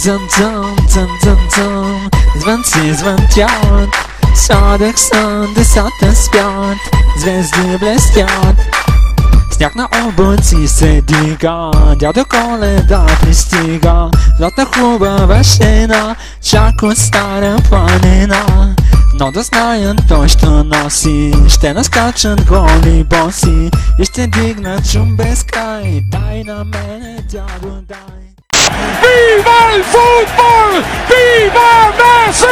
Цън-цън-цън-цън-цън. Звънци звънтят, сладък сън, децата спят, звезди блестят. Сняг на облаци се дига, дядо Коледа пристига. Злата хубава жена, чак от стара планина. Но да знаят той ще носи, ще наскачат голи боси и ще дигнат шум без край. Дай на мене, дядо, дай. Viva el fútbol! Viva Messi!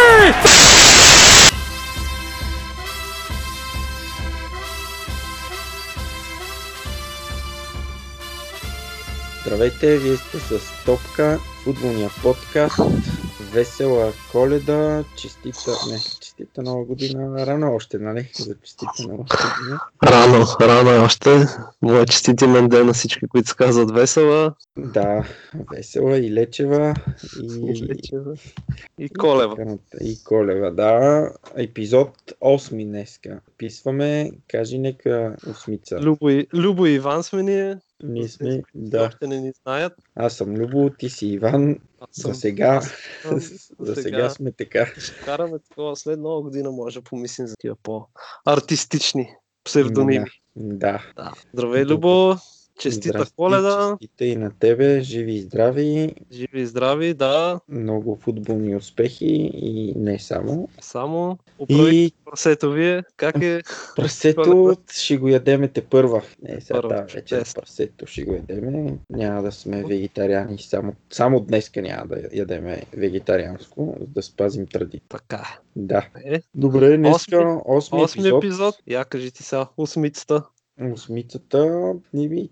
Здравейте, вие сте с Топка, футболния подкаст. Весела Коледа, честита нова година. Рано още, нали? За честита нова година. Рано е още. Моя честитен ден на всички, които се казват Весела. Да, Весела и Лечева. И Колева. И Колева, да. Епизод 8 днеска. Писваме, кажи нека осмица. Любо и Иван сме ние. Ние сме, да. Още не ни знаят. Аз съм Любо, ти си Иван. За сега сме така. Ще караме такова след нова година, може да помислим за тия по-артистични псевдоними. Да. Здравей, Любо! Честита Коледа! Честита и на тебе! Живи и здрави! Живи и здрави, да! Много футболни успехи и не само. Оправи прасето вие. Как е? Прасето ще го ядеме тепърва. Прасето ще го ядеме. Няма да сме вегетариани. Само днеска няма да ядеме вегетарианско, да спазим традиция. Така. Да. Добре, днеска 8 епизод. Я кажи ти сега осмицата. Осмицата,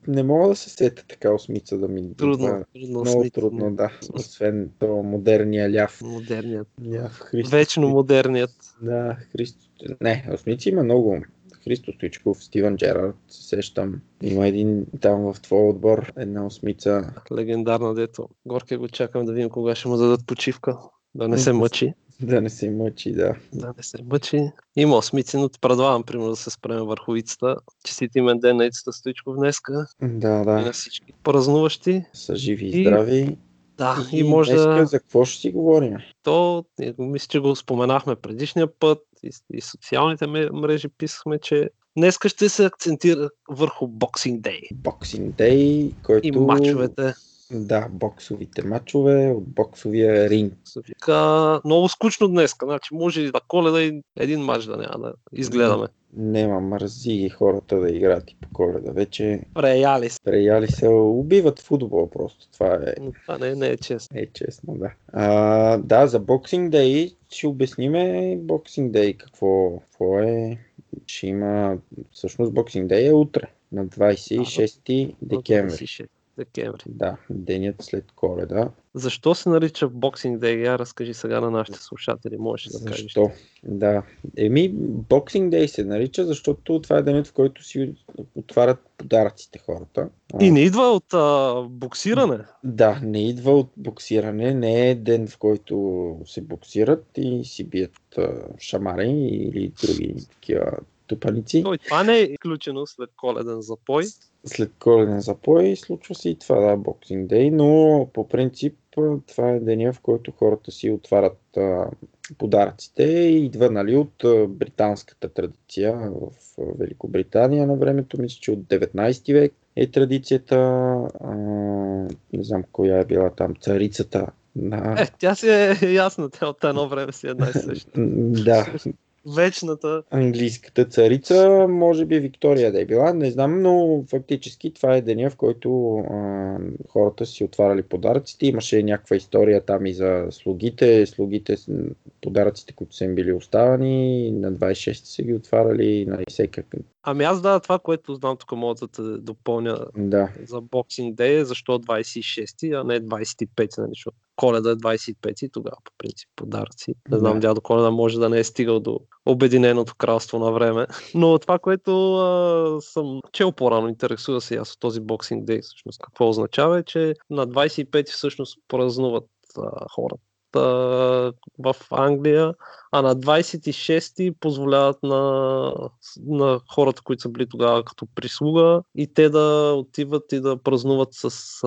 не мога да се сетя така осмица да ми дадат. Трудно. Много трудно, да. Освен това модерния ляв. Вечно модерният. Да, Христо. Не, осмици има много. Христо Стойчков, Стивен Джерард, сещам. Има един там в твой отбор, една осмица. Легендарна, дето. Горке го чакам да видим кога ще му дадат почивка. Да не се мъчи. Да не се мъчи. Има осмици, но ти предлагам, примерно, да се спреме върху ицата. Честит имен ден на ицата Стоичков днеска. Да. И на всички празнуващи. Са живи и здрави. Да, и може да... За какво ще си говорим? То, мисля, че го споменахме предишния път и социалните мрежи писахме, че днеска ще се акцентира върху Boxing Day. Boxing Day, който... И мачовете. Да, боксовите мачове от боксовия ринг. Много скучно днеска, значи може и да Коледа и един мач да няма да изгледаме. Нема, мързи ги хората да играят и по Коледа вече. Преяли се, убиват футбол просто, това е. Това не е честно. Е честно, да. Да, за Boxing Day ще обясниме Boxing Day какво е. Ще има, всъщност Boxing Day е утре, на 26 декември. Декември. Да, денят след Коледа. Защо се нарича Boxing Day? Разкажи сега на нашите слушатели, можеш да кажеш. Защо? Да. Boxing Day се нарича, защото това е денят, в който си отварят подаръците хората. И не идва от боксиране? Да, не идва от боксиране. Не е ден, в който се боксират и си бият шамари или други такива тупаници. Това не е включено след Коледен запой. След Коледен запой случва се и това, да, Boxing Day, но по принцип това е деня, в който хората си отварят подаръците. Идва, нали, от британската традиция в Великобритания на времето, мисля, че от 19 век е традицията, не знам коя е била там, царицата на... Тя си е ясна, тя от едно време си една и съща. Да. Вечната. Английската царица, може би Виктория да е била, не знам, но фактически това е деня, в който хората си отваряли подаръците. Имаше някаква история там и за слугите, подаръците, които са им били оставани, на 26 са ги отваряли, на всекак. Ами аз това, което знам, тук мога да те допълня за Boxing Day, защо 26-ти, а не 25-ти, нали, защото Коледа е 25-ти, тогава по принцип подаръци. Не знам, дядо Коледа може да не е стигал до Обединеното кралство на време. Но това, което съм чел по-рано, интересува се аз от този Boxing Day, всъщност какво означава, е, че на 25-ти всъщност празнуват хората. в Англия, а на 26-ти позволяват на хората, които са били тогава като прислуга, и те да отиват и да празнуват със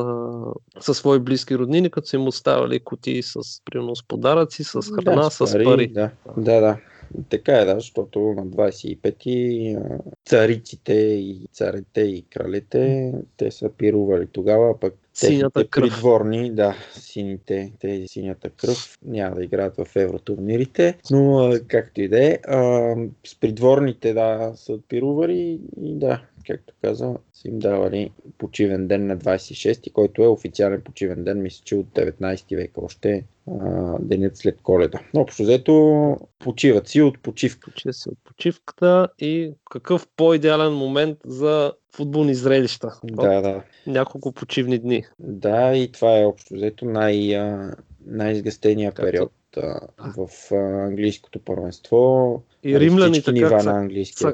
свои близки роднини, като са им оставили кутии с примерно с подаръци, с храна, да, с пари. Да. Така е, да, защото на 25-ти цариците и царете и кралете, те са пирували тогава, пък синята кръв. Придворни, да, сините, тези синята кръв няма да играят в евротурнирите, но както и да е, с придворните, да, са пирували и да, както каза, са им давали почивен ден на 26-ти, който е официален почивен ден, мисля, че от 19 век още, денят след Коледа. Общо взето почиват си от почивка. Почива си от почивката и какъв по-идеален момент за футболни зрелища. Да. Няколко почивни дни. Да, и това е общо взето най-изгъстения период в английското първенство. И римляните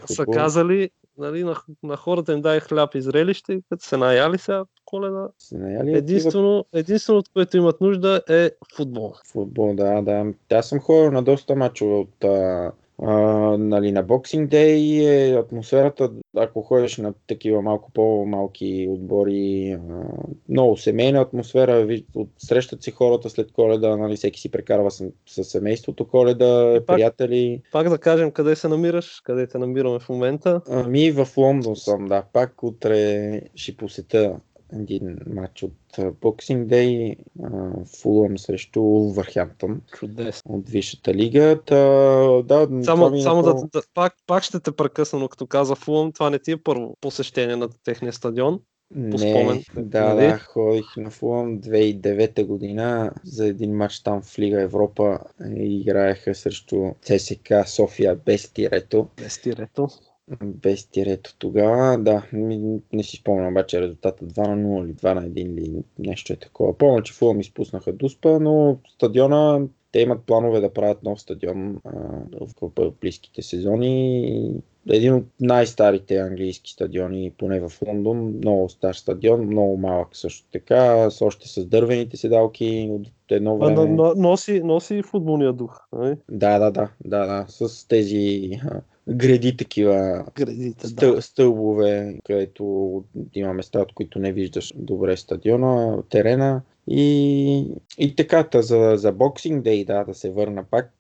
са казали, нали, на хората им дай хляб и зрелище, и като се наяли сега Коледа, единственото, което имат нужда, е футбол. Футбол, да. Аз съм ходил на доста мачове от на Boxing Day е атмосферата, ако ходиш на такива малко по-малки отбори, много семейна атмосфера, срещат си хората след Коледа, всеки си прекарва с семейството Коледа, приятели. Пак да кажем къде се намираш, къде те намираме в момента. Ами в Лондон съм, да, пак утре ще посета един матч от Boxing Day, Фулъм срещу Вулвърхемптън. Чудесно. От Висшата лига. Пак ще те прекъсна, но като каза Фулъм, това не ти е първо посещение на техния стадион? Не, ходих на Фулъм 2009 година за един матч там в Лига Европа. Играеха срещу ЦСК София без тирето. Без тирето тогава, да, не си спомням обаче резултата 2-0 или 2-1 или нещо е такова. Помня, че Фулъм изпуснаха дуспа, но стадиона, те имат планове да правят нов стадион в близките сезони. Един от най-старите английски стадиони, поне в Лондон, много стар стадион, много малък също така, още с дървените седалки от едно време. Носи футболния дух. Да, с тези гради такива, стълбове, където има места, от които не виждаш добре стадиона, терена. И така, за Boxing Day, да се върна пак,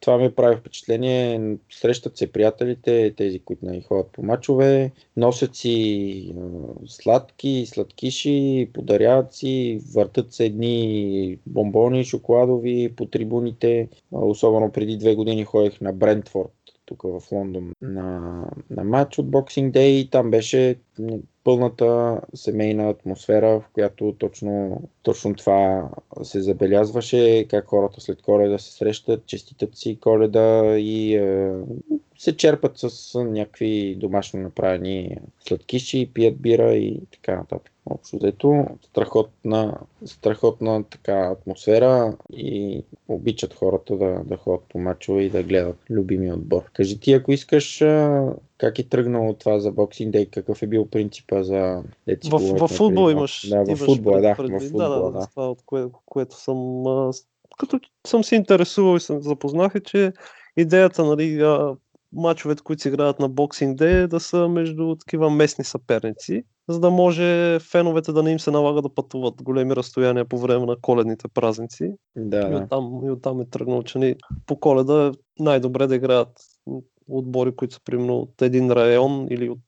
това ми прави впечатление, срещат се приятелите, тези, които не ходят по мачове, носят си сладки, сладкиши, подаряват си, въртат се едни бомбони шоколадови по трибуните, особено преди 2 години ходих на Брентфорд, тук в Лондон, на матч от Boxing Day, и там беше пълната семейна атмосфера, в която точно това се забелязваше, как хората след Коледа се срещат, честитат си Коледа и се черпат с някакви домашно направени сладкиши, пият бира и така нататък. Общо взето, страхотна така атмосфера, и обичат хората да ходят по мачове и да гледат любимия отбор. Кажи ти, ако искаш, как е тръгнало това за Boxing Day, какъв е бил принципа за деца? В футбол имаш. Да, в футбола, да. Това, от което съм, като съм се интересувал и съм запознах, е, че идеята, мачовете, които се играят на Boxing Day, да са между такива местни съперници, за да може феновете да не им се налага да пътуват големи разстояния по време на коледните празници. Да. И оттам е тръгнал, че по Коледа е най-добре да играят отбори, които са примерно от един район или от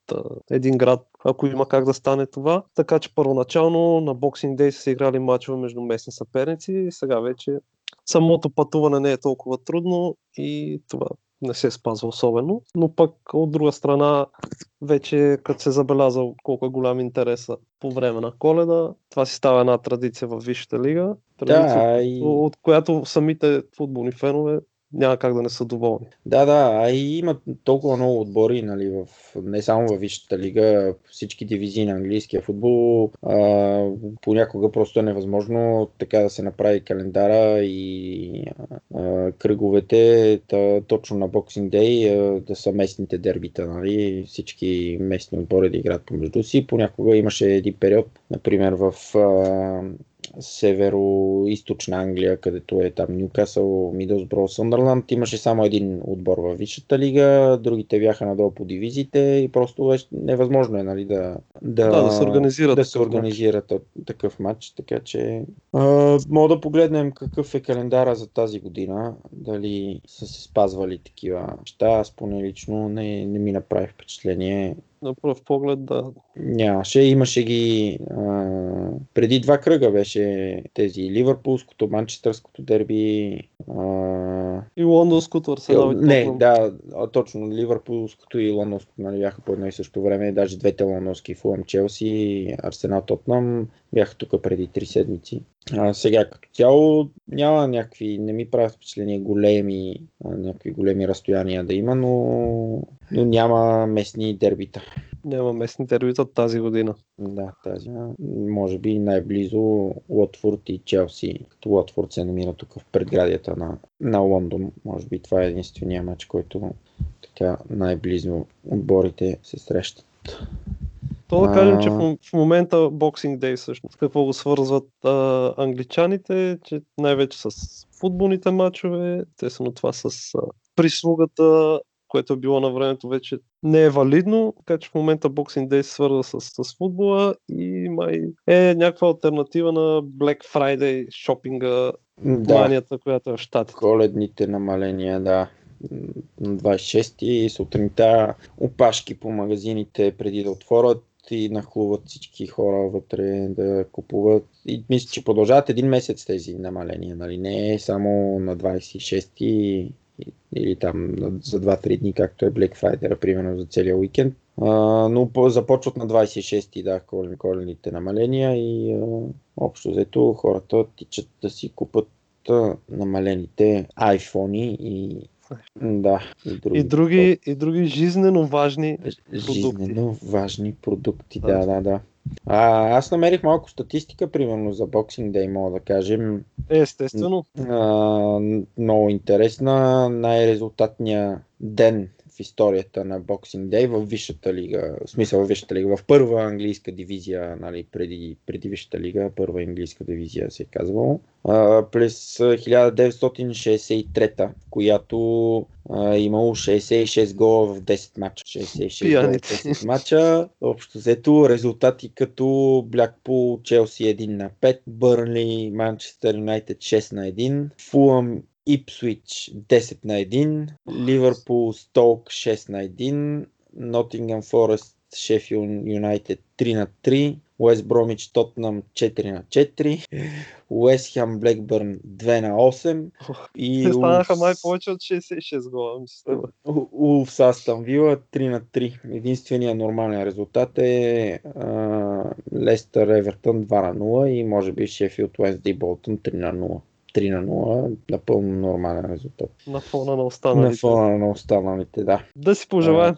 един град, ако има как да стане това. Така че първоначално на Boxing Day са играли мачове между местни съперници, и сега вече самото пътуване не е толкова трудно и това не се спазва особено, но пък от друга страна, вече като се забелязал колко е голям интереса по време на Коледа, това си става една традиция във Висшата лига, от която самите футболни фенове няма как да не са доволни. Да, и имат толкова много отбори, не само във Висшата лига, всички дивизии на английския футбол. Понякога просто е невъзможно така да се направи календара и кръговете, точно на Boxing Day да са местните дербита, всички местни отбори да играят помежду си. Понякога имаше един период, например в северо-источна Англия, където е там Нюкасъл, Мидълсбро, Съндърланд. Имаше само един отбор във Висшата лига, другите бяха надолу по дивизиите и просто беше невъзможно е, нали, да се организира такъв матч. Така че мога да погледнем какъв е календара за тази година, дали са се спазвали такива неща. Аз поне лично не ми направи впечатление. На пръв поглед, да. Нямаше, имаше ги преди два кръга беше тези Ливърпулското, Манчестърското дерби. И Лондонското, Арсенал. Точно Ливърпулското и Лондонското, нали, бяха по едно и също време. Даже двете лондонски, Фулъм, Челси, Арсенал, Тотнам, бяха тук преди 3 седмици. Сега като цяло няма някакви, не ми правят впечатление големи, някакви големи разстояния да има, но няма местни дербита. Няма местни дербита тази година. Да, тази. Може би най-близо Уотфорд и Челси. Като Уотфорд се намира тук в предградията на Лондон. Може би това е единствения матч, който така най-близо отборите се срещат. То да кажем, че в момента Boxing Day всъщност. Какво го свързват англичаните, че най-вече с футболните матчове, естествено това с прислугата, което е било на времето вече не е валидно, така че в момента Boxing Day се свързва с футбола и май е някаква алтернатива на Black Friday шопинга, манията, която е в щатите. Коледните намаления, да. На 26-ти сутринта опашки по магазините преди да отворят и нахлуват всички хора вътре да купуват. И мисля, че продължават един месец тези намаления, нали? Не само на 26-ти или там за 2-3 дни, както е Black Friday, примерно за целия уикенд. Но започват на 26-ти, да, колените намаления и общо взето хората тичат да си купат намалените айфони и да, и други жизнено важни продукти. Жизнено важни продукти, да. Аз намерих малко статистика, примерно за Boxing Day, мога да кажем. Естествено. Много интересна. Най-резултатният ден в историята на Boxing Day във Висшата лига, в смисъл в Висшата лига, в първа английска дивизия, нали, преди Висшата лига, първа английска дивизия се е казвало, през 1963, която имало 66 гола в 10 мача. 66 гола в 10 мача. Общо взето резултати като Блекпул, Челси 1-5, Бърнли, Манчестър Юнайтед 6-1, Фулъм, Ипсвич 10-1, Ливърпул, Столк 6-1, Нотингъм Форест, Шеффилд Юнайтед 3-3, Уест Бромич, Тотнам 4-4, Уест Хем, Блекбърн 2-8 и станаха май повече от 66 гола. Улвс, Астън Вила 3-3. Единственият нормален резултат е Лестър, Евертън 2-0 и може би Шеффилд, Уест и Болтън 3-0. 3-0, напълно нормален резултат. На фона на останалите. Да. Да си пожелаем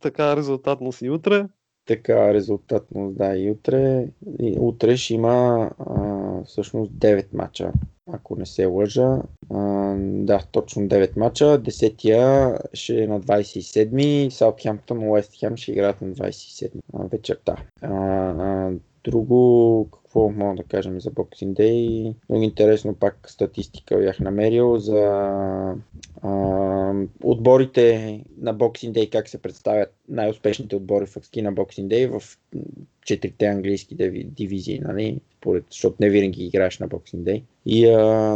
така резултатност и утре. Така резултатност, да, и утре. И утре ще има всъщност 9 мача, ако не се лъжа. Точно 9 мача. 10-тия ще е на 27-ми. Саутхемптън, Уест Хем ще играят на 27-ми вечерта. Друго, какво мога да кажем за Boxing Day? Много интересно пак статистика бях намерил за отборите на Boxing Day, как се представят най-успешните отбори фактически на Boxing Day в четирите английски дивизии, нали? Защото не винаги играеш на Boxing Day. И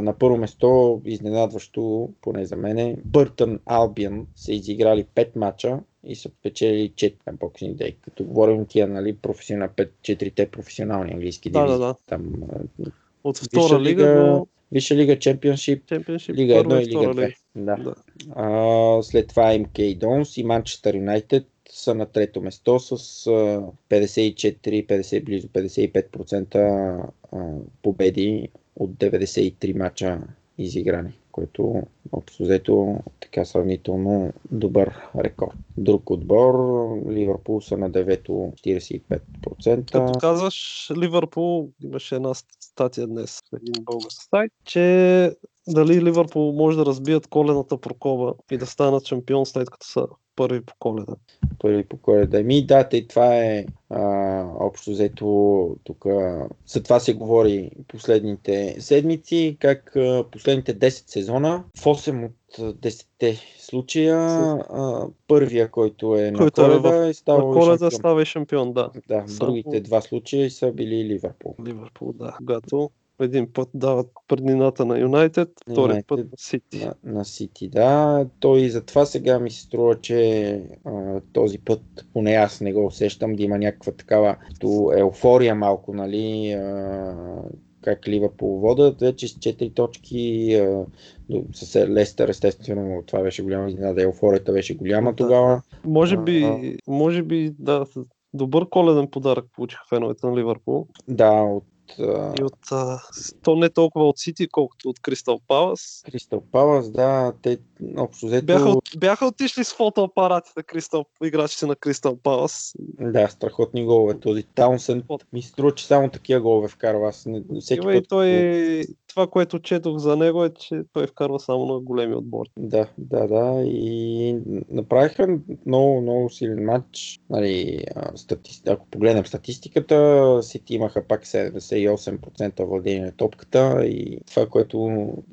на първо место, изненадващо, поне за мене, Бъртън Албиън са изиграли 5 мача и са печели 4 на Boxing Day. Като говорим тия, нали, 4-те професионални английски дивизии. Там, от втора лига до... Висша лига, Чемпионшип, Лига 1 и Лига 2. Да. След това МК Донс и Манчестър Юнайтед са на трето место с 54-50, близо 55% победи от 93 мача изиграни, което общо взето така сравнително добър рекорд. Друг отбор, Ливърпул са на 9-то 45%. Като казваш Ливърпул, имаше една статия днес в един български сайт, че дали Ливърпул може да разбият колената прокоба и да станат шампион, след като са първи по Коледа. Първи по Коледа. Ми, да, и това е общо взето тук. За това се говори последните седмици, как последните 10 сезона, в 8 от 10-те случая, първия, който е на Коледа, става и шампион. Да, да, другите два случая са били Ливърпул. Ливърпул, да. Когато един път дават преднината на Юнайтед, втори път на Сити. На Сити, да. Той и затова сега ми се струва, че този път, поне аз не го усещам, да има някаква такава еуфория малко, нали, как Ливърпул водят, вече с 4 точки, с Лестър, естествено, това беше голяма изненада, еуфорията беше голяма тогава. Може би, да, добър коледен подарък получиха феновете на Ливърпул. Да, то не толкова от Сити, колкото от Crystal Palace. Crystal Palace, да, те общо взето... Бяха отишли с фотоапаратите играчите на Crystal Palace. Да, страхотни голове. Този Таунсън ми се струва, че само такива голове вкарва. Това, което четох за него, е, че той вкарва само на големи отбори. Да. И направиха много, много силен матч. Нали, ако погледнем статистиката, Сити имаха пак 78% владение на топката и това, което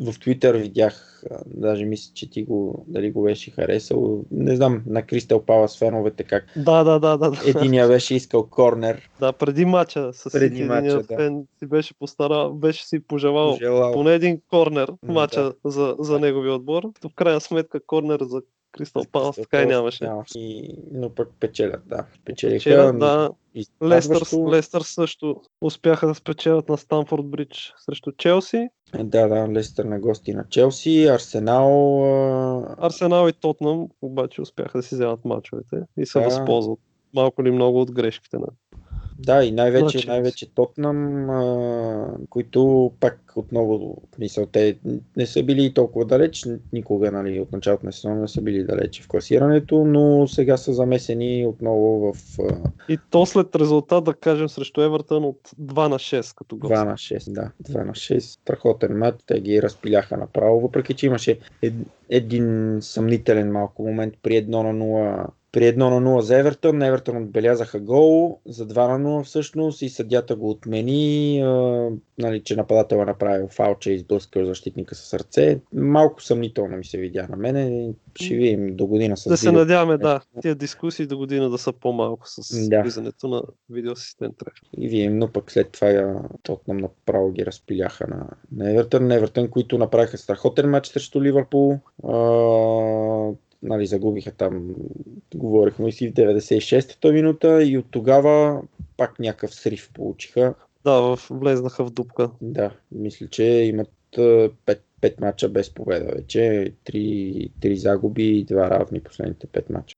в Twitter видях, даже мисля, че дали го беше харесал, не знам, на Crystal Palace феновете как. Да. Единия беше искал корнер. Да, преди мача с единия фен си беше постарал, беше си пожелал поне един корнер мача за неговия отбор. В крайна сметка корнер за Crystal Palace така и нямаше. Но пък печелят, да. Печелят, да. Лестър също успяха да спечелят на Станфорд Бридж срещу Челси. Да, Лестър на гости на Челси, Арсенал и Тотнам обаче успяха да си вземат мачовете и се възползват малко ли много от грешките на. Да, и най-вече Тотнам, които пак отново, мисля, те не са били толкова далеч, никога, нали, от началото на сезона не са били далече в класирането, но сега са замесени отново в... И то след резултат, да кажем, срещу Евертън от 2-6 като гости. 2-6, да. 2-6, страхотен матч, те ги разпиляха направо, въпреки че имаше един съмнителен малко момент при 1-0. При 1-0 за Евертън отбелязаха гол за 2-0 всъщност и съдията го отмени, нали, че нападателя направил фаул, че изблъскал защитника със сърце. Малко съмнително ми се видя на мене. Ще видим до година с... Да се надяваме, да, тия дискусии до година да са по-малко с влизането на видеоасистент рефери. И видим, но пък след това Тотнам направо ги разпиляха на Евертън. Евертън, които направиха страхотен матч срещу Ливърпул. Нали, загубиха там, говорихме си в 96-та минута и от тогава пак някакъв срив получиха. Да, влезнаха в дупка. Да, мисля, че имат 5 мача без победа вече, 3 загуби и 2 равни последните 5 мача.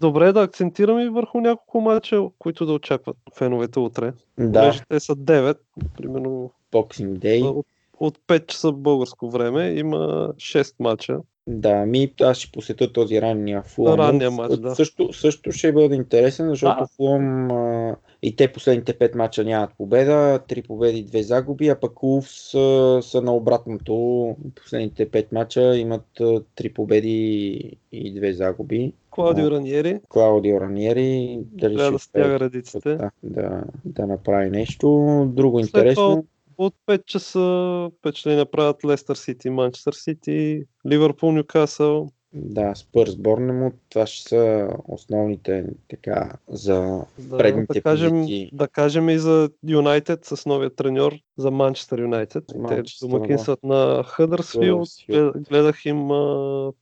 Добре, да акцентираме върху няколко мача, които да очакват феновете утре. Да. Те са 9, примерно Boxing Day. От 5 часа българско време има 6 мача. Да, аз ще посетя този ранния Фулъм. Ранния матч, да. Също ще бъде интересен, защото Фулъм и те последните 5 мача нямат победа, 3 победи, 2 загуби, а пък Улфс са на обратното. Последните 5 мача имат 3 победи и 2 загуби. Клаудио Раниери. Дали ще да стяга редиците. Да направи нещо. Друго интересно. От 5 часа ще направят Лестър Сити, Манчестър Сити, Ливърпул, Нюкасъл. Да, Спърс, Борнемут. Това ще са основните така за предните позиции. Да кажем и за Юнайтед с новия треньор, за Манчестър Юнайтед. Те домакинстват на Хъдърсфилд. Гледах им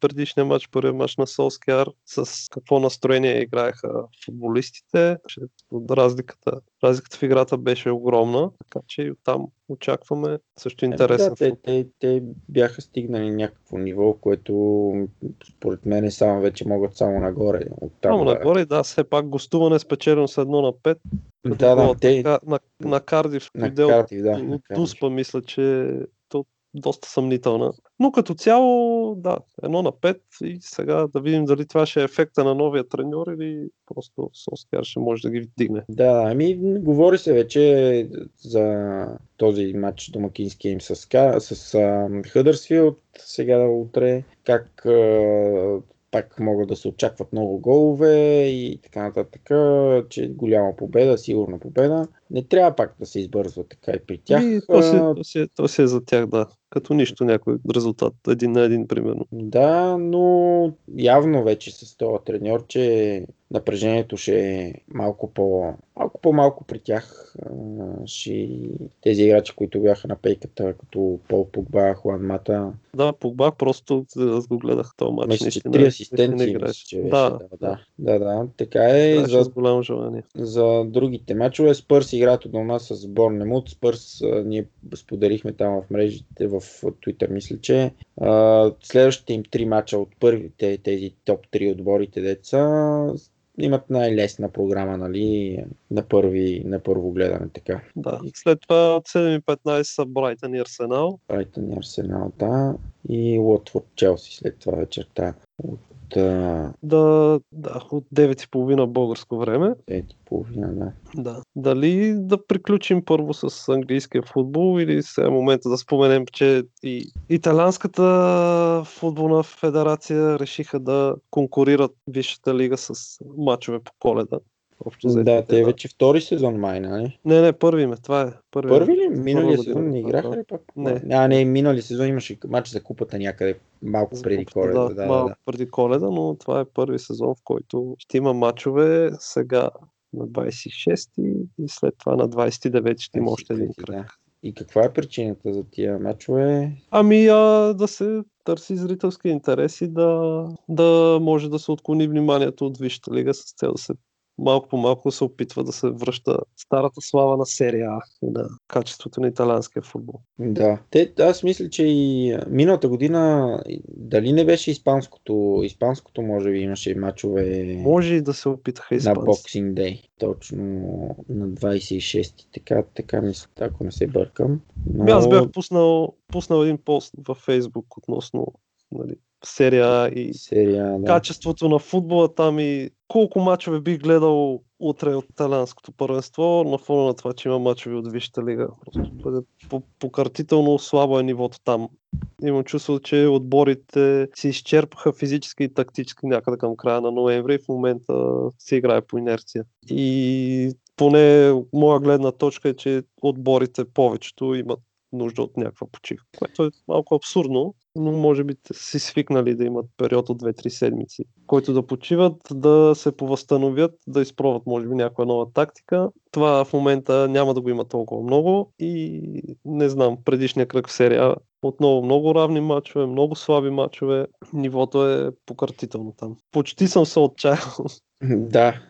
предишния матч, първият матч на Солскияр. С какво настроение играеха футболистите. Разликата в играта беше огромна, така че оттам очакваме също интересен футбол. Те бяха стигнали някакво ниво, което според мен само вече могат само нагоре. Само нагоре, да, все пак гостуване спечелено с 1-5. На Кардиф от Туспа, мисля, че доста съмнителна. Но като цяло, да, 1-5 и сега да видим дали това ще е ефекта на новия треньор или просто Солскияр ще може да ги вдигне. Да, говори се вече за този матч домакински им с Хъдърсфилд, сега утре, как пак могат да се очакват много голове и така нататък, че голяма победа, сигурна победа. Не трябва пак да се избързва така и при тях. И то се е за тях, да. Като нищо, някой резултат. 1-1, примерно. Да, но явно вече с този треньор, че напрежението ще е малко по-малко при тях. Тези играчи, които бяха на пейката, като Пол Погба, Хуан Мата. Да, Погба просто, аз го гледах този матч. Мисля, че 3 асистенции. Да, така е. С голямо желание. За другите мачове, Спърс играт от дома с Борнемут. Спърс ние споделихме там в мрежите, в Twitter, мисля, че следващите им 3 мача от първите, тези топ 3 отборите деца, имат най-лесна програма, нали, на първо гледане, така. Да. След това от 7:15 са Брайтън и Арсенал. Да. И Уотфорд Челси след това вечерта. Да, от 9:30 българско време. 9:30, да. Дали да приключим първо с английския футбол или сега момента да споменем, че и италианската футболна федерация решиха да конкурират Висшата лига с мачове по Коледа. Те вече втори сезон май, нали? Не, първи, това е. Първи ли? Миналия сезон не играха ли пак? Не, миналия сезон имаше матч за купата някъде малко преди Коледа. Да, малко преди Коледа, но това е първи сезон, в който ще има мачове сега на 26 и след това на 29 ще има още един кръг. И каква е причината за тия мачове? Да се търси зрителски интерес и да може да се отклони вниманието от Висшата лига с цел да се малко по малко се опитва да се връща старата слава на серия А и на качеството на италианския футбол. Да, аз мисля, че и миналата година, дали не беше испанското може би имаше мачове. Може и да се опитаха испанците. На Boxing Day, точно на 26-ти, така мисля, ако не се бъркам. Но... Аз бях пуснал един пост във Фейсбук относно, нали, серия, да. Качеството на футбола там и колко мачове бих гледал утре от италианското първенство на фона на това, че има мачове от Висшата лига. Просто пократително слабо е нивото там. Имам чувство, че отборите се изчерпаха физически и тактически някъде към края на ноември и в момента се играе по инерция. И поне моя гледна точка е, че отборите повечето имат нужда от някаква почивка, което е малко абсурдно, но може би си свикнали да имат период от 2-3 седмици, който да почиват, да се повъзстановят, да изпробват може би някаква нова тактика. Това в момента няма да го има толкова много и не знам, предишния кръг в серия отново много равни мачове, много слаби мачове, нивото е пократително там. Почти съм се отчаял. Да,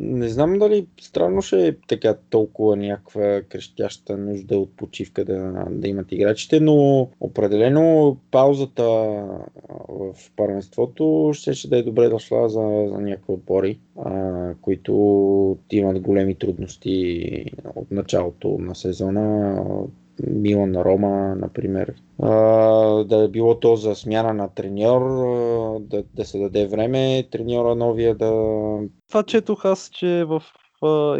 не знам дали странно ще е така толкова някаква крещяща нужда от почивка да имат играчите, но определено паузата в първенството ще да е добре дошла за някои отбори, които имат големи трудности от началото на сезона. Милан, Рома, например. Да е било то за смяна на треньор, да се даде време треньора новия да... Това четох аз, че в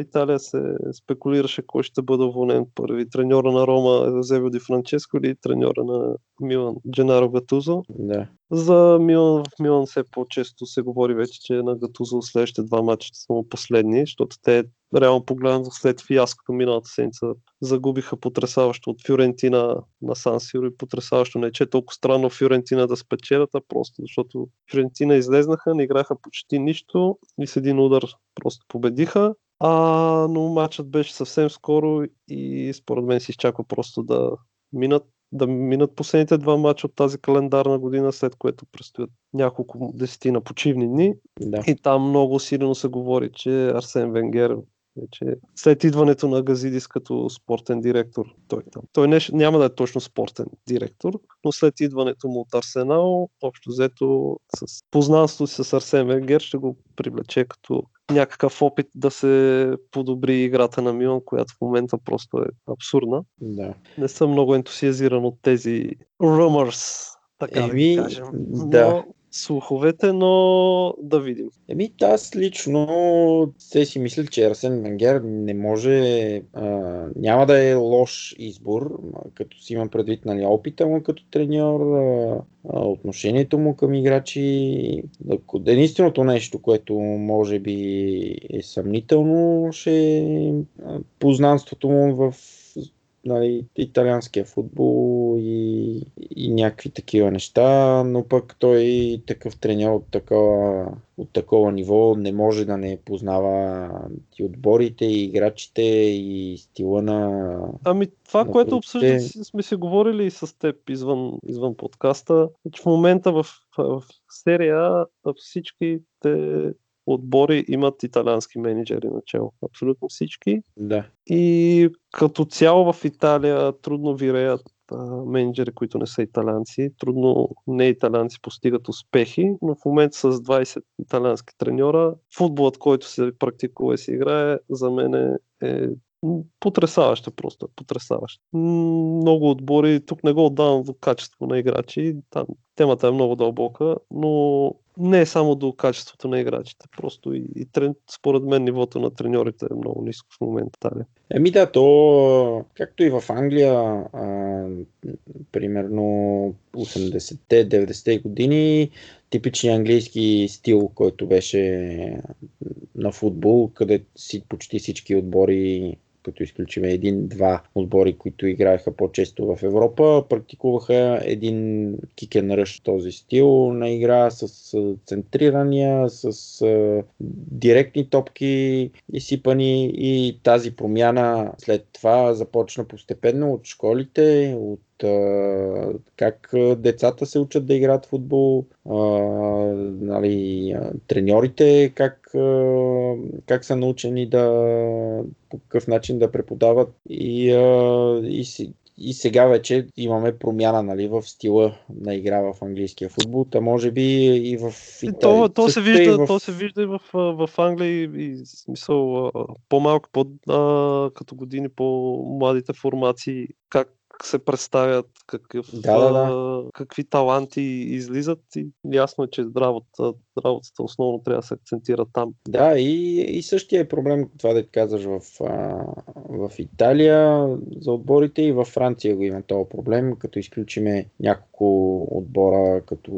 Италия се спекулираше кой ще бъде уволнен първи. Треньора на Рома Евзебио Ди Франческо или треньора на Милан Дженаро Гатузо. Да. За Милан, в Милан все по-често се говори вече, че на Гатузо следващите 2 мача са му последни, защото те реално погледнато след фиаското миналата седмица загубиха потресаващо от Фиорентина на Сан Сиро и потресаващо не че толкова странно Фиорентина да спечелят, просто защото Фиорентина излезнаха, не играха почти нищо и с един удар просто победиха. Но матчът беше съвсем скоро и според мен се изчаква просто да минат последните 2 матча от тази календарна година, след което предстоят няколко десетина почивни дни. Да. И там много силно се говори, че Арсен Венгер вече след идването на Газидис като спортен директор, няма да е точно спортен директор, но след идването му от Арсенал, общо взето с познанството си с Арсен Венгер ще го привлече като някакъв опит да се подобри играта на Милан, която в момента просто е абсурдна. Да. Не съм много ентусиазиран от тези rumors, така да кажем. Да. слуховете, но да видим. Еми, аз лично се си мисля, че Арсен Венгер не може, няма да е лош избор, като си имам предвид, нали, опита му като треньор, отношението му към играчи. Единственото нещо, което може би е съмнително, ще е познанството му в, нали, италианския футбол и някакви такива неща, но пък той такъв треньор от такова ниво не може да не познава и отборите, и играчите, и стила на... Ами това, на което обсъждаме, сме се говорили и с теб извън подкаста, че в момента в серия всичките отбори имат италиански менеджери начало. Абсолютно всички. Да. И като цяло в Италия трудно виреят менеджери, които не са италианци. Трудно не италианци постигат успехи, но в момента с 20 италиански треньора футболът, който се практикува и се играе, за мен е потресаващо, просто потресаващо. Много отбори, тук не го отдавам до качество на играчи, там темата е много дълбока, но не е само до качеството на играчите, просто според мен нивото на треньорите е много ниско в момента. Еми да, то както и в Англия, примерно 80-те, 90-те години, типичният английски стил, който беше на футбол, където си почти всички отбори, като изключим един-два отбори, които играеха по-често в Европа, практикуваха един kick and rush, този стил на игра с центрирания, с директни топки изсипани, и тази промяна след това започна постепенно от школите, от как децата се учат да играят футбол, нали, треньорите как са научени по какъв начин да преподават, и сега вече имаме промяна, нали, в стила на игра в английския футбол, а може би и в Италия. То се вижда и в Англия, и в смисъл по-малко, като години по-младите формации, как се представят, какви таланти излизат, и ясно е, че работата основно трябва да се акцентира там. Да, и същия е проблем, това да казваш, в Италия за отборите, и във Франция го има този проблем, като изключиме няколко отбора, като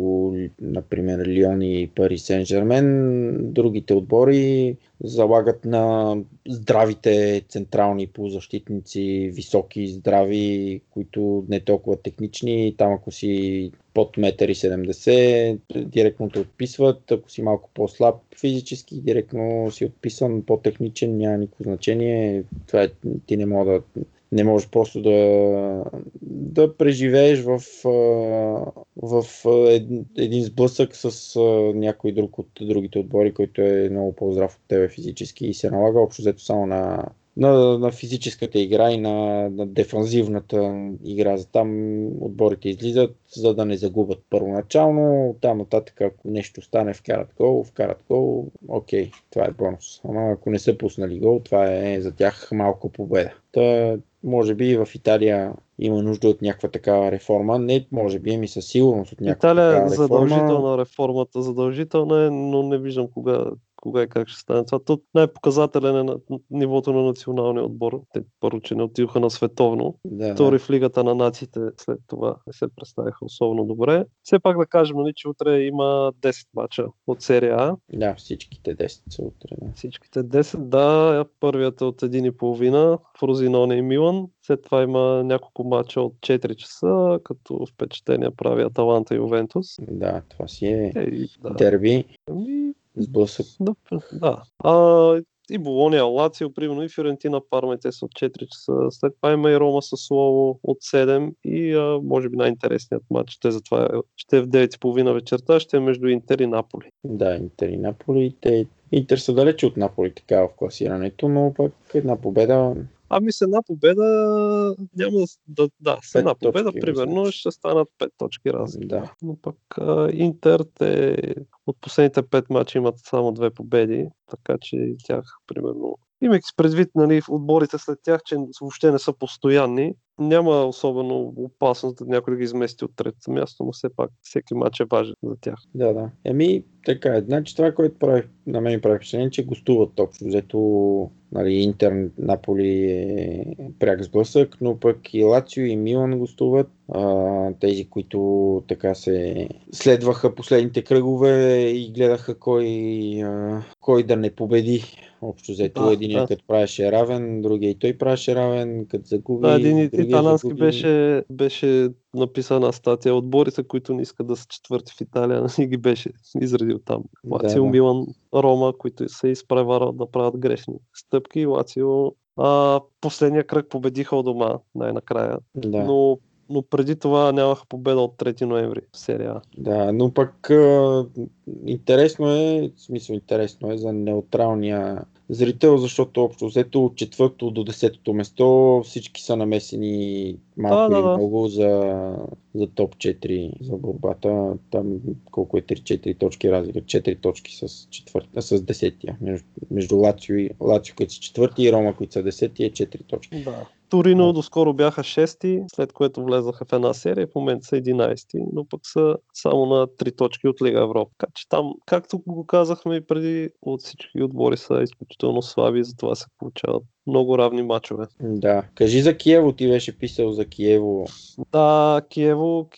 например Лион и Пари Сен Жермен, другите отбори залагат на здравите централни полузащитници, високи, здрави, които не толкова технични. Там ако си под 1,70 м, директно те отписват. Ако си малко по-слаб физически, директно си отписан, по-техничен, няма никакво значение. Това ти не можеш просто да преживееш в един сблъсък с някой друг от другите отбори, който е много по-здрав от тебе физически, и се налага общо взето само на физическата игра и на дефанзивната игра. За там отборите излизат, за да не загубят първоначално. Там нататък, ако нещо стане, вкарат гол, окей, това е бонус. Ама ако не са пуснали гол, това е за тях малко победа. Та, може би в Италия има нужда от някаква такава реформа. Не, може би, ами със сигурност от някаква такава реформа. Италия е задължителна реформата. Задължителна е, но не виждам кога и как ще стане това. Тук най-показателен е на нивото на националния отбор. Те първо, че не отидоха на световно. Втори в Лигата на нациите след това не се представиха особено добре. Все пак да кажем, че утре има 10 мача от серия А. Да, всичките 10 са утре. Да. Всичките 10, да. Първият е от 1:30, Фрозиноне и Милан. След това има няколко мача от 4 часа, като впечатление прави Аталанта и Ювентус. Да, това си е дерби. Сблъсък. Да. И Болония, Лацио, примерно, и Фиорентина, Парма, и те са от 4 часа. След това има и Рома с Слово от 7, и може би най-интересният матч ще е в 9:30 вечерта, ще е между Интер и Наполи. Да, Интер и Наполи. Интер са далече от Наполи така в класирането, но пък една победа... Ами с една победа няма да с една победа примерно ще станат 5 точки разлика. Да. Но пък Интер от последните 5 мача имат само 2 победи, така че и тях примерно, имайки предвид, нали, отборите след тях, че въобще не са постоянни, няма особено опасност да някой да ги измести от третото място, но все пак всеки матч е важен за тях. Да, да. Еми, така е. Значи това, което прави, на мен прави впечатление, че гостуват общо взето, нали, Интер, Наполи е пряк сблъсък, но пък и Лацио и Милан гостуват. Тези, които така се следваха последните кръгове и гледаха кой да не победи. Общо взето, да, единият като правеше равен, другия и той правеше равен, като загуби... Да, един италянски загуби... беше написана статия от борите, които не искат да са четвърти в Италия, и ги беше изредил там. Лацио, да, да. Милан, Рома, които се изпреварват да правят грешни стъпки. Лацио последния кръг победиха от дома, най-накрая. Да. Но преди това нямаха победа от 3 ноември в серия. Да, но пък интересно е за неутралния зрител, защото общо взето от 4-то до 10-то место всички са намесени малко и много за топ 4 за борбата. Там колко е 3-4 точки разлика, 4 точки с 10-тия. Между Лацио, които са 4-ти, и Рома, които са 10-ти, е 4 точки. Да. Торино доскоро бяха 6-ти, след което влезаха в една серия, в момента са 11-ти, но пък са само на 3 точки от Лига Европа. Така че там, както го казахме и преди, от всички отбори са изключително слаби, затова се получават много равни мачове. Да. Кажи за Киево, ти беше писал за Киево. Да, Киево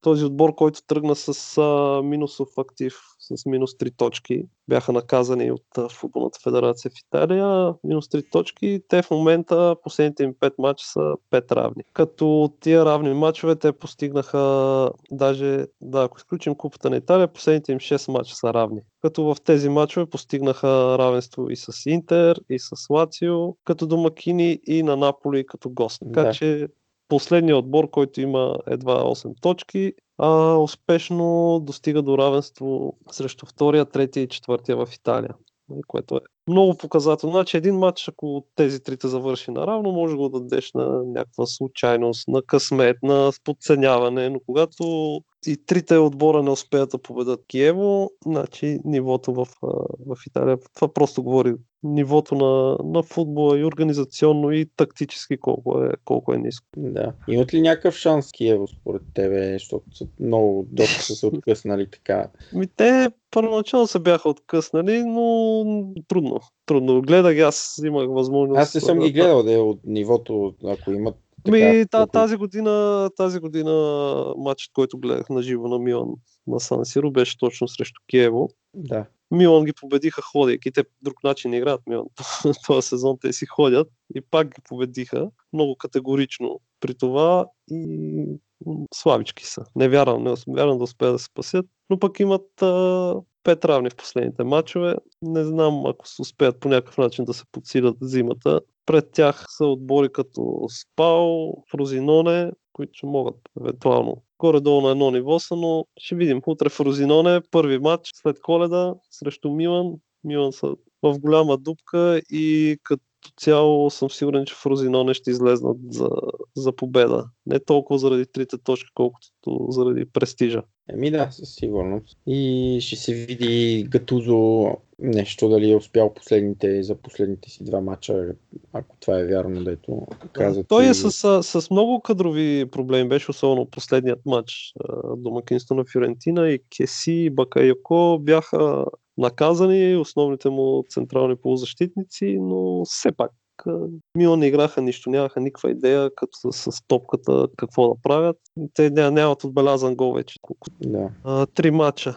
този отбор, който тръгна с минусов актив, с минус 3 точки. Бяха наказани от Футболната федерация в Италия. Минус 3 точки. Те в момента последните им 5 матча са 5 равни. Като тия равни матчове те постигнаха даже, да, ако изключим Купата на Италия, последните им 6 матча са равни. Като в тези матчове постигнаха равенство и с Интер, и с Лацио, като домакини, и на Наполи като гост. Така да. Че последният отбор, който има едва 8 точки, успешно достига до равенство срещу втория, третия и четвъртия в Италия, което е много показателно. Значи един матч, ако тези трите завърши наравно, може да го дадеш на някаква случайност, на късмет, на подценяване, но когато и трите отбора не успеят да победат Киево, значи нивото в Италия, това просто говори нивото на футбола и организационно, и тактически колко е ниско. Да. Имат ли някакъв шанс Киево според тебе, защото много доста са се откъснали така? Те първоначално се бяха откъснали, но трудно. Гледах, аз имах възможност... Аз не съм ги гледал да е от нивото, ако имат... Тази година матчът, който гледах на живо на Милан на Сан Сиро, беше точно срещу Киево. Да. Милан ги победиха ходейки. Те друг начин играят Милан. Този сезон те си ходят и пак ги победиха. Много категорично при това и слабички са. Не вярвам да успеят да се спасят, но пък имат 5 равни в последните матчове. Не знам, ако се успеят по някакъв начин да се подсилят зимата. Пред тях са отбори като Спал, Фрозиноне, които могат евентуално горе-долу на едно ниво са, но ще видим. Утре Фрозиноне, първи матч след Коледа срещу Милан. Милан са в голяма дупка и като цяло съм сигурен, че Фрозиноне ще излезнат за победа. Не толкова заради трите точки, колкото заради престижа. Еми да, със сигурност. И ще се види Гатузо нещо, дали е успял за последните си 2 матча, ако това е вярно, дето казват. Той е с много кадрови проблеми, беше особено последният матч. Домакинство на Фиорентина, и Кеси, и Бакайоко бяха наказани, основните му централни полузащитници, но все пак Милан не играха нищо, нямаха никаква идея като с топката какво да правят. Те нямат отбелязан гол вече. Да. 3 мача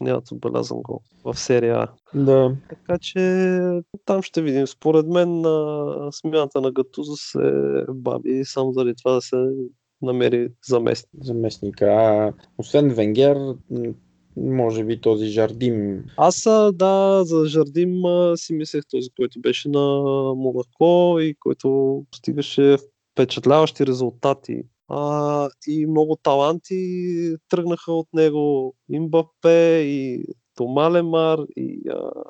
нямат отбелязан гол в серия А. Да. Така че там ще видим. Според мен смяната на Гатузо се баби само заради това да се намери заместник. Освен Венгер, може би този Жардим. Аз за Жардим си мислех, този, който беше на Монако и който постигаше впечатляващи резултати. И много таланти тръгнаха от него. Имбапе, и Тома Лемар, и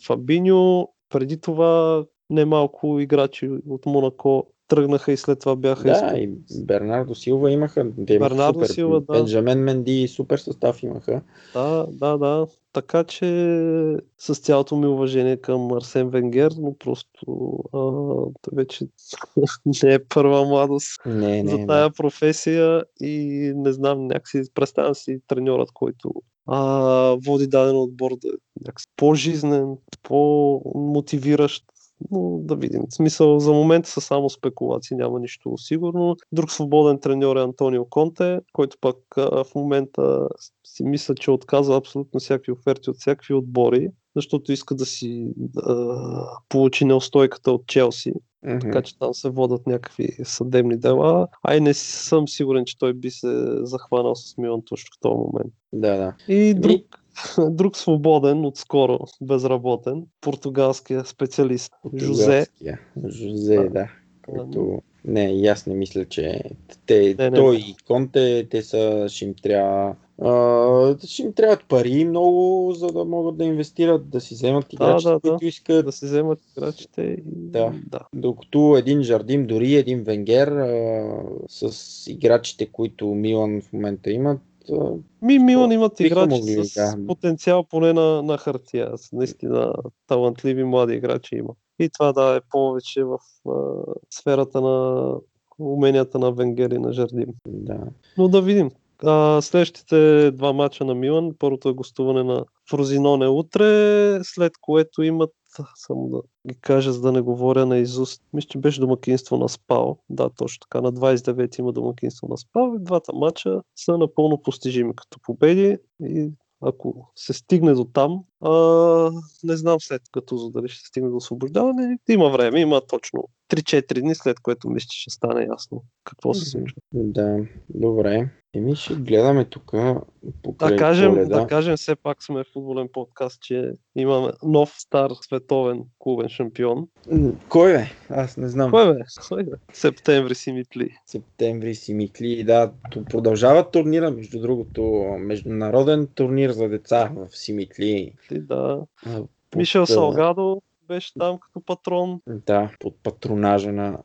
Фабиньо. Преди това немалко играчи от Монако тръгнаха и след това бяха... Да, и Бернардо Силва имаха. Бернардо Силва, да. Бенджамен Менди, супер състав имаха. Да. Така че с цялото ми уважение към Арсен Венгер, но просто вече не е първа младост за тая професия и не знам, някакси представям си треньорът, който води даден отбор да е по-жизнен, по-мотивиращ. Но да видим. В смисъл, за момента са само спекулации, няма нищо сигурно. Друг свободен треньор е Антонио Конте, който пък в момента си мисля, че отказва абсолютно всякакви оферти от всякакви отбори, защото иска да си получи неустойката от Челси. Mm-hmm. Така че там се водят някакви съдебни дела. А и не съм сигурен, че той би се захванал с Милан точно в този момент. Да. И друг свободен, отскоро безработен, португалския специалист Жозе. Който... Не, и аз не мисля, че той и Конте, те са, ще им трябват пари много, за да могат да инвестират, да си вземат играчите, които искат. Да си вземат играчите. И... Да. Докато един Жардим, дори един Венгер, с играчите, които Милан в момента имат, Милан имат играчи с потенциал поне на хартия. Наистина талантливи млади играчи има. И това да е повече в сферата на уменията на Венгер и на Жердим. Да. Но да видим. Следващите два мача на Милан. Първото е гостуване на Фрозиноне утре, след което имат, само да ги кажа, за да не говоря на изуст. Мисля, че беше домакинство на Спал. Да, точно така. На 29 има домакинство на Спал. Двата мача са напълно постижими като победи и ако се стигне до там, не знам след Гатузо дали ще стигне до освобождаване. Има време, има точно 3-4 дни, след което мисля, че ще стане ясно какво се случва. Да, добре. Еми ще гледаме тук. Да кажем, все пак сме футболен подкаст, че имаме нов стар световен клубен шампион. Кой бе? Аз не знам. Кой бе? Септември си митли. Да, продължава турнира, между другото, международен турнир за деца в Симитли. Да. Мишел Салгадо беше там като патрон. Да, под патронажа на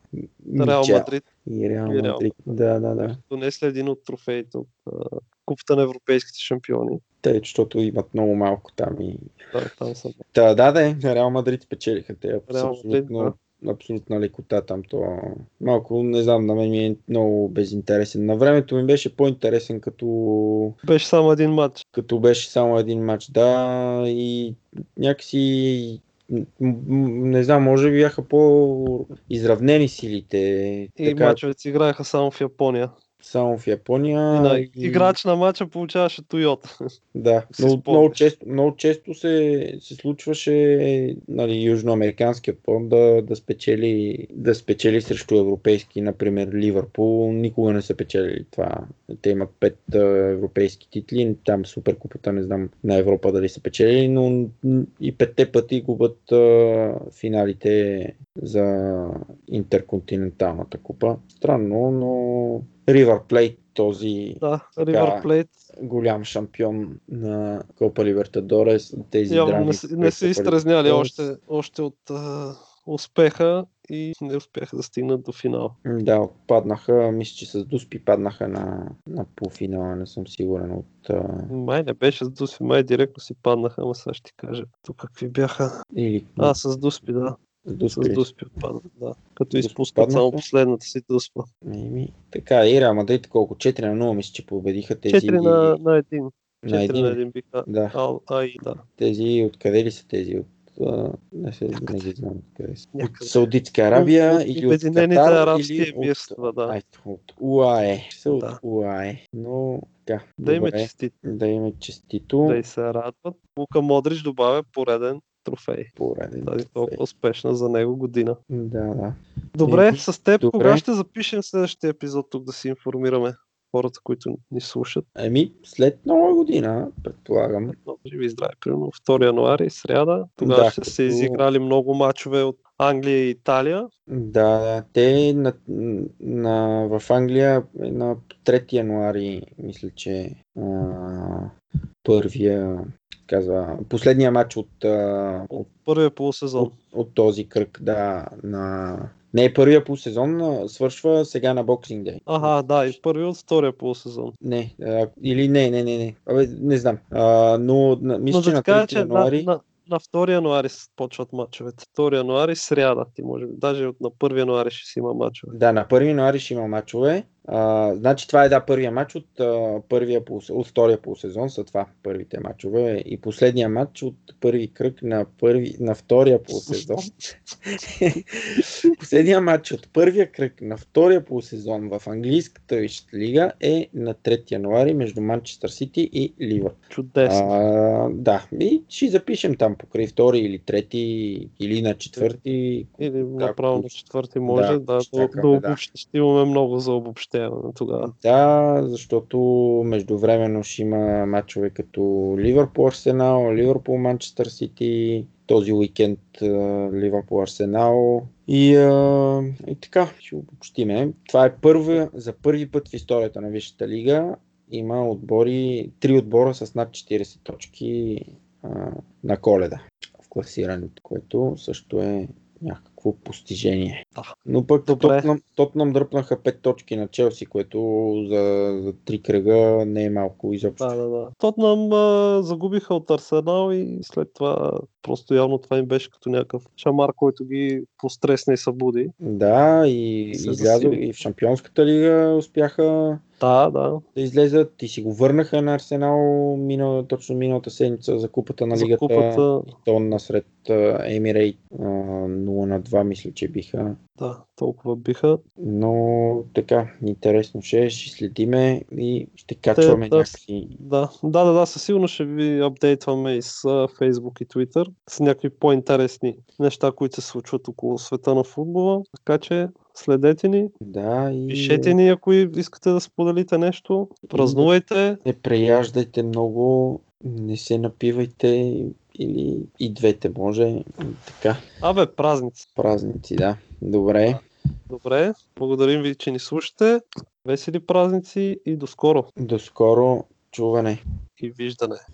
Реал Мадрид. И Реал Мадрид. Да. Донесли един от трофеите от Купата на европейските шампиони. Те, защото имат много малко там и... Там са. Реал Мадрид спечелиха те. Абсолютна лекота там това. Малко, не знам, на мен ми е много безинтересен. На времето ми беше по-интересен, като... Беше само един матч, да. И някакси... Не знам, може би бяха по-изравнени силите. И мачовете играеха само в Япония. Играч на мача получаваше Тойота. Да, много често се случваше, нали, южноамериканският клуб да спечели срещу европейски, например Ливърпул. Никога не са печели това. Те имат 5 европейски титли, там суперкупата, не знам на Европа дали са печели, но и 5-те пъти губят финалите за интерконтиненталната купа. Странно, но... River Plate, този River Plate, голям шампион на Копа Либертадорес, тези драми. Не са изтръзняли още от успеха и не успяха да стигнат до финал. Да, паднаха, мисля, че с Дуспи паднаха на полуфинала, не съм сигурен от... Май не беше с Дуспи, май директно си паднаха, ама сега ще ти кажа тук какви бяха. С Дуспи, да. С Дуспи отпадна, да. Като изпускат само последната си Дуспа. Така, Реал Мадрид колко? 4-0, мисля, че победиха тези... 4-1. 4-1 биха. Да. Тези, откъде ли са тези? Не ги знам откъде са. От Саудитска Арабия или от Катар, или от УАЕ. От УАЕ. Но... Да им е честито. Да и се радват. Лука Модрич добавя пореден трофей. Тази толкова успешна за него година. Да. Добре, с теб кога ще запишем следващия епизод тук да си информираме хората, които ни слушат? След нова година, предполагам. Живи и здрави, примерно 2 януари, сряда. Тогава ще се изиграли много мачове от Англия и Италия. Да, те в Англия на 3 януари, мисля, че последния матч от първия полусезон от този кръг, на Не, първия полусезон свършва сега на Боксинг Дей. Ага, да, и първия от втория полусезон. Не, или не. Абе, не знам. Но мисля, че на 3 януари... На 2 януари почват мачовете. 2 януари сряда ти може би. Даже на 1 януари ще си има мачове. Да, на 1 януари ще има мачове. Значи това е първия мач от, от втория полусезон са това първите мачове и последния мач от първи кръг на втория полусезон. Последния мач от първия кръг на втория полусезон в английската висша лига е на 3 януари между Манчестър Сити и Ливърпул. Чудесно. Да, и ще запишем там покрай втори или трети или на четвърти. Или направо на четвърти може да ще имаме много за обобщение. Тогава. Да, защото междувременно ще има мачове като Ливърпул Арсенал, Ливърпул Манчестър Сити, този уикенд Ливърпул Арсенал и така ще обобщиме. Това е за първи път в историята на Висшата лига има три отбора с над 40 точки на Коледа в класирането, което също е някакво постижение. Но пък Тотнам дръпнаха 5 точки на Челси, което за 3 кръга не е малко изобщо. Да. Тотнам загубиха от Арсенал и след това просто явно това им беше като някакъв шамар, който ги постресна и събуди. Да, и излязо и в Шампионската лига успяха да излезат и си го върнаха на Арсенал точно миналата седмица за купата на лигата. И то насред Емирейт 0-2 мисля, че биха. Да, толкова биха. Но така, интересно ще следиме и ще качваме някакви. Да, със сигурност ще ви апдейтваме и с Facebook и Twitter с някакви по-интересни неща, които се случват около света на футбола. Така че следете ни, пишете ни, ако искате да споделите нещо, празнувайте. Не преяждайте много, не се напивайте или и двете може. Така. Празници. Празници, да. Добре, благодарим ви, че ни слушате. Весели празници и до скоро. До скоро, чуване. И виждане.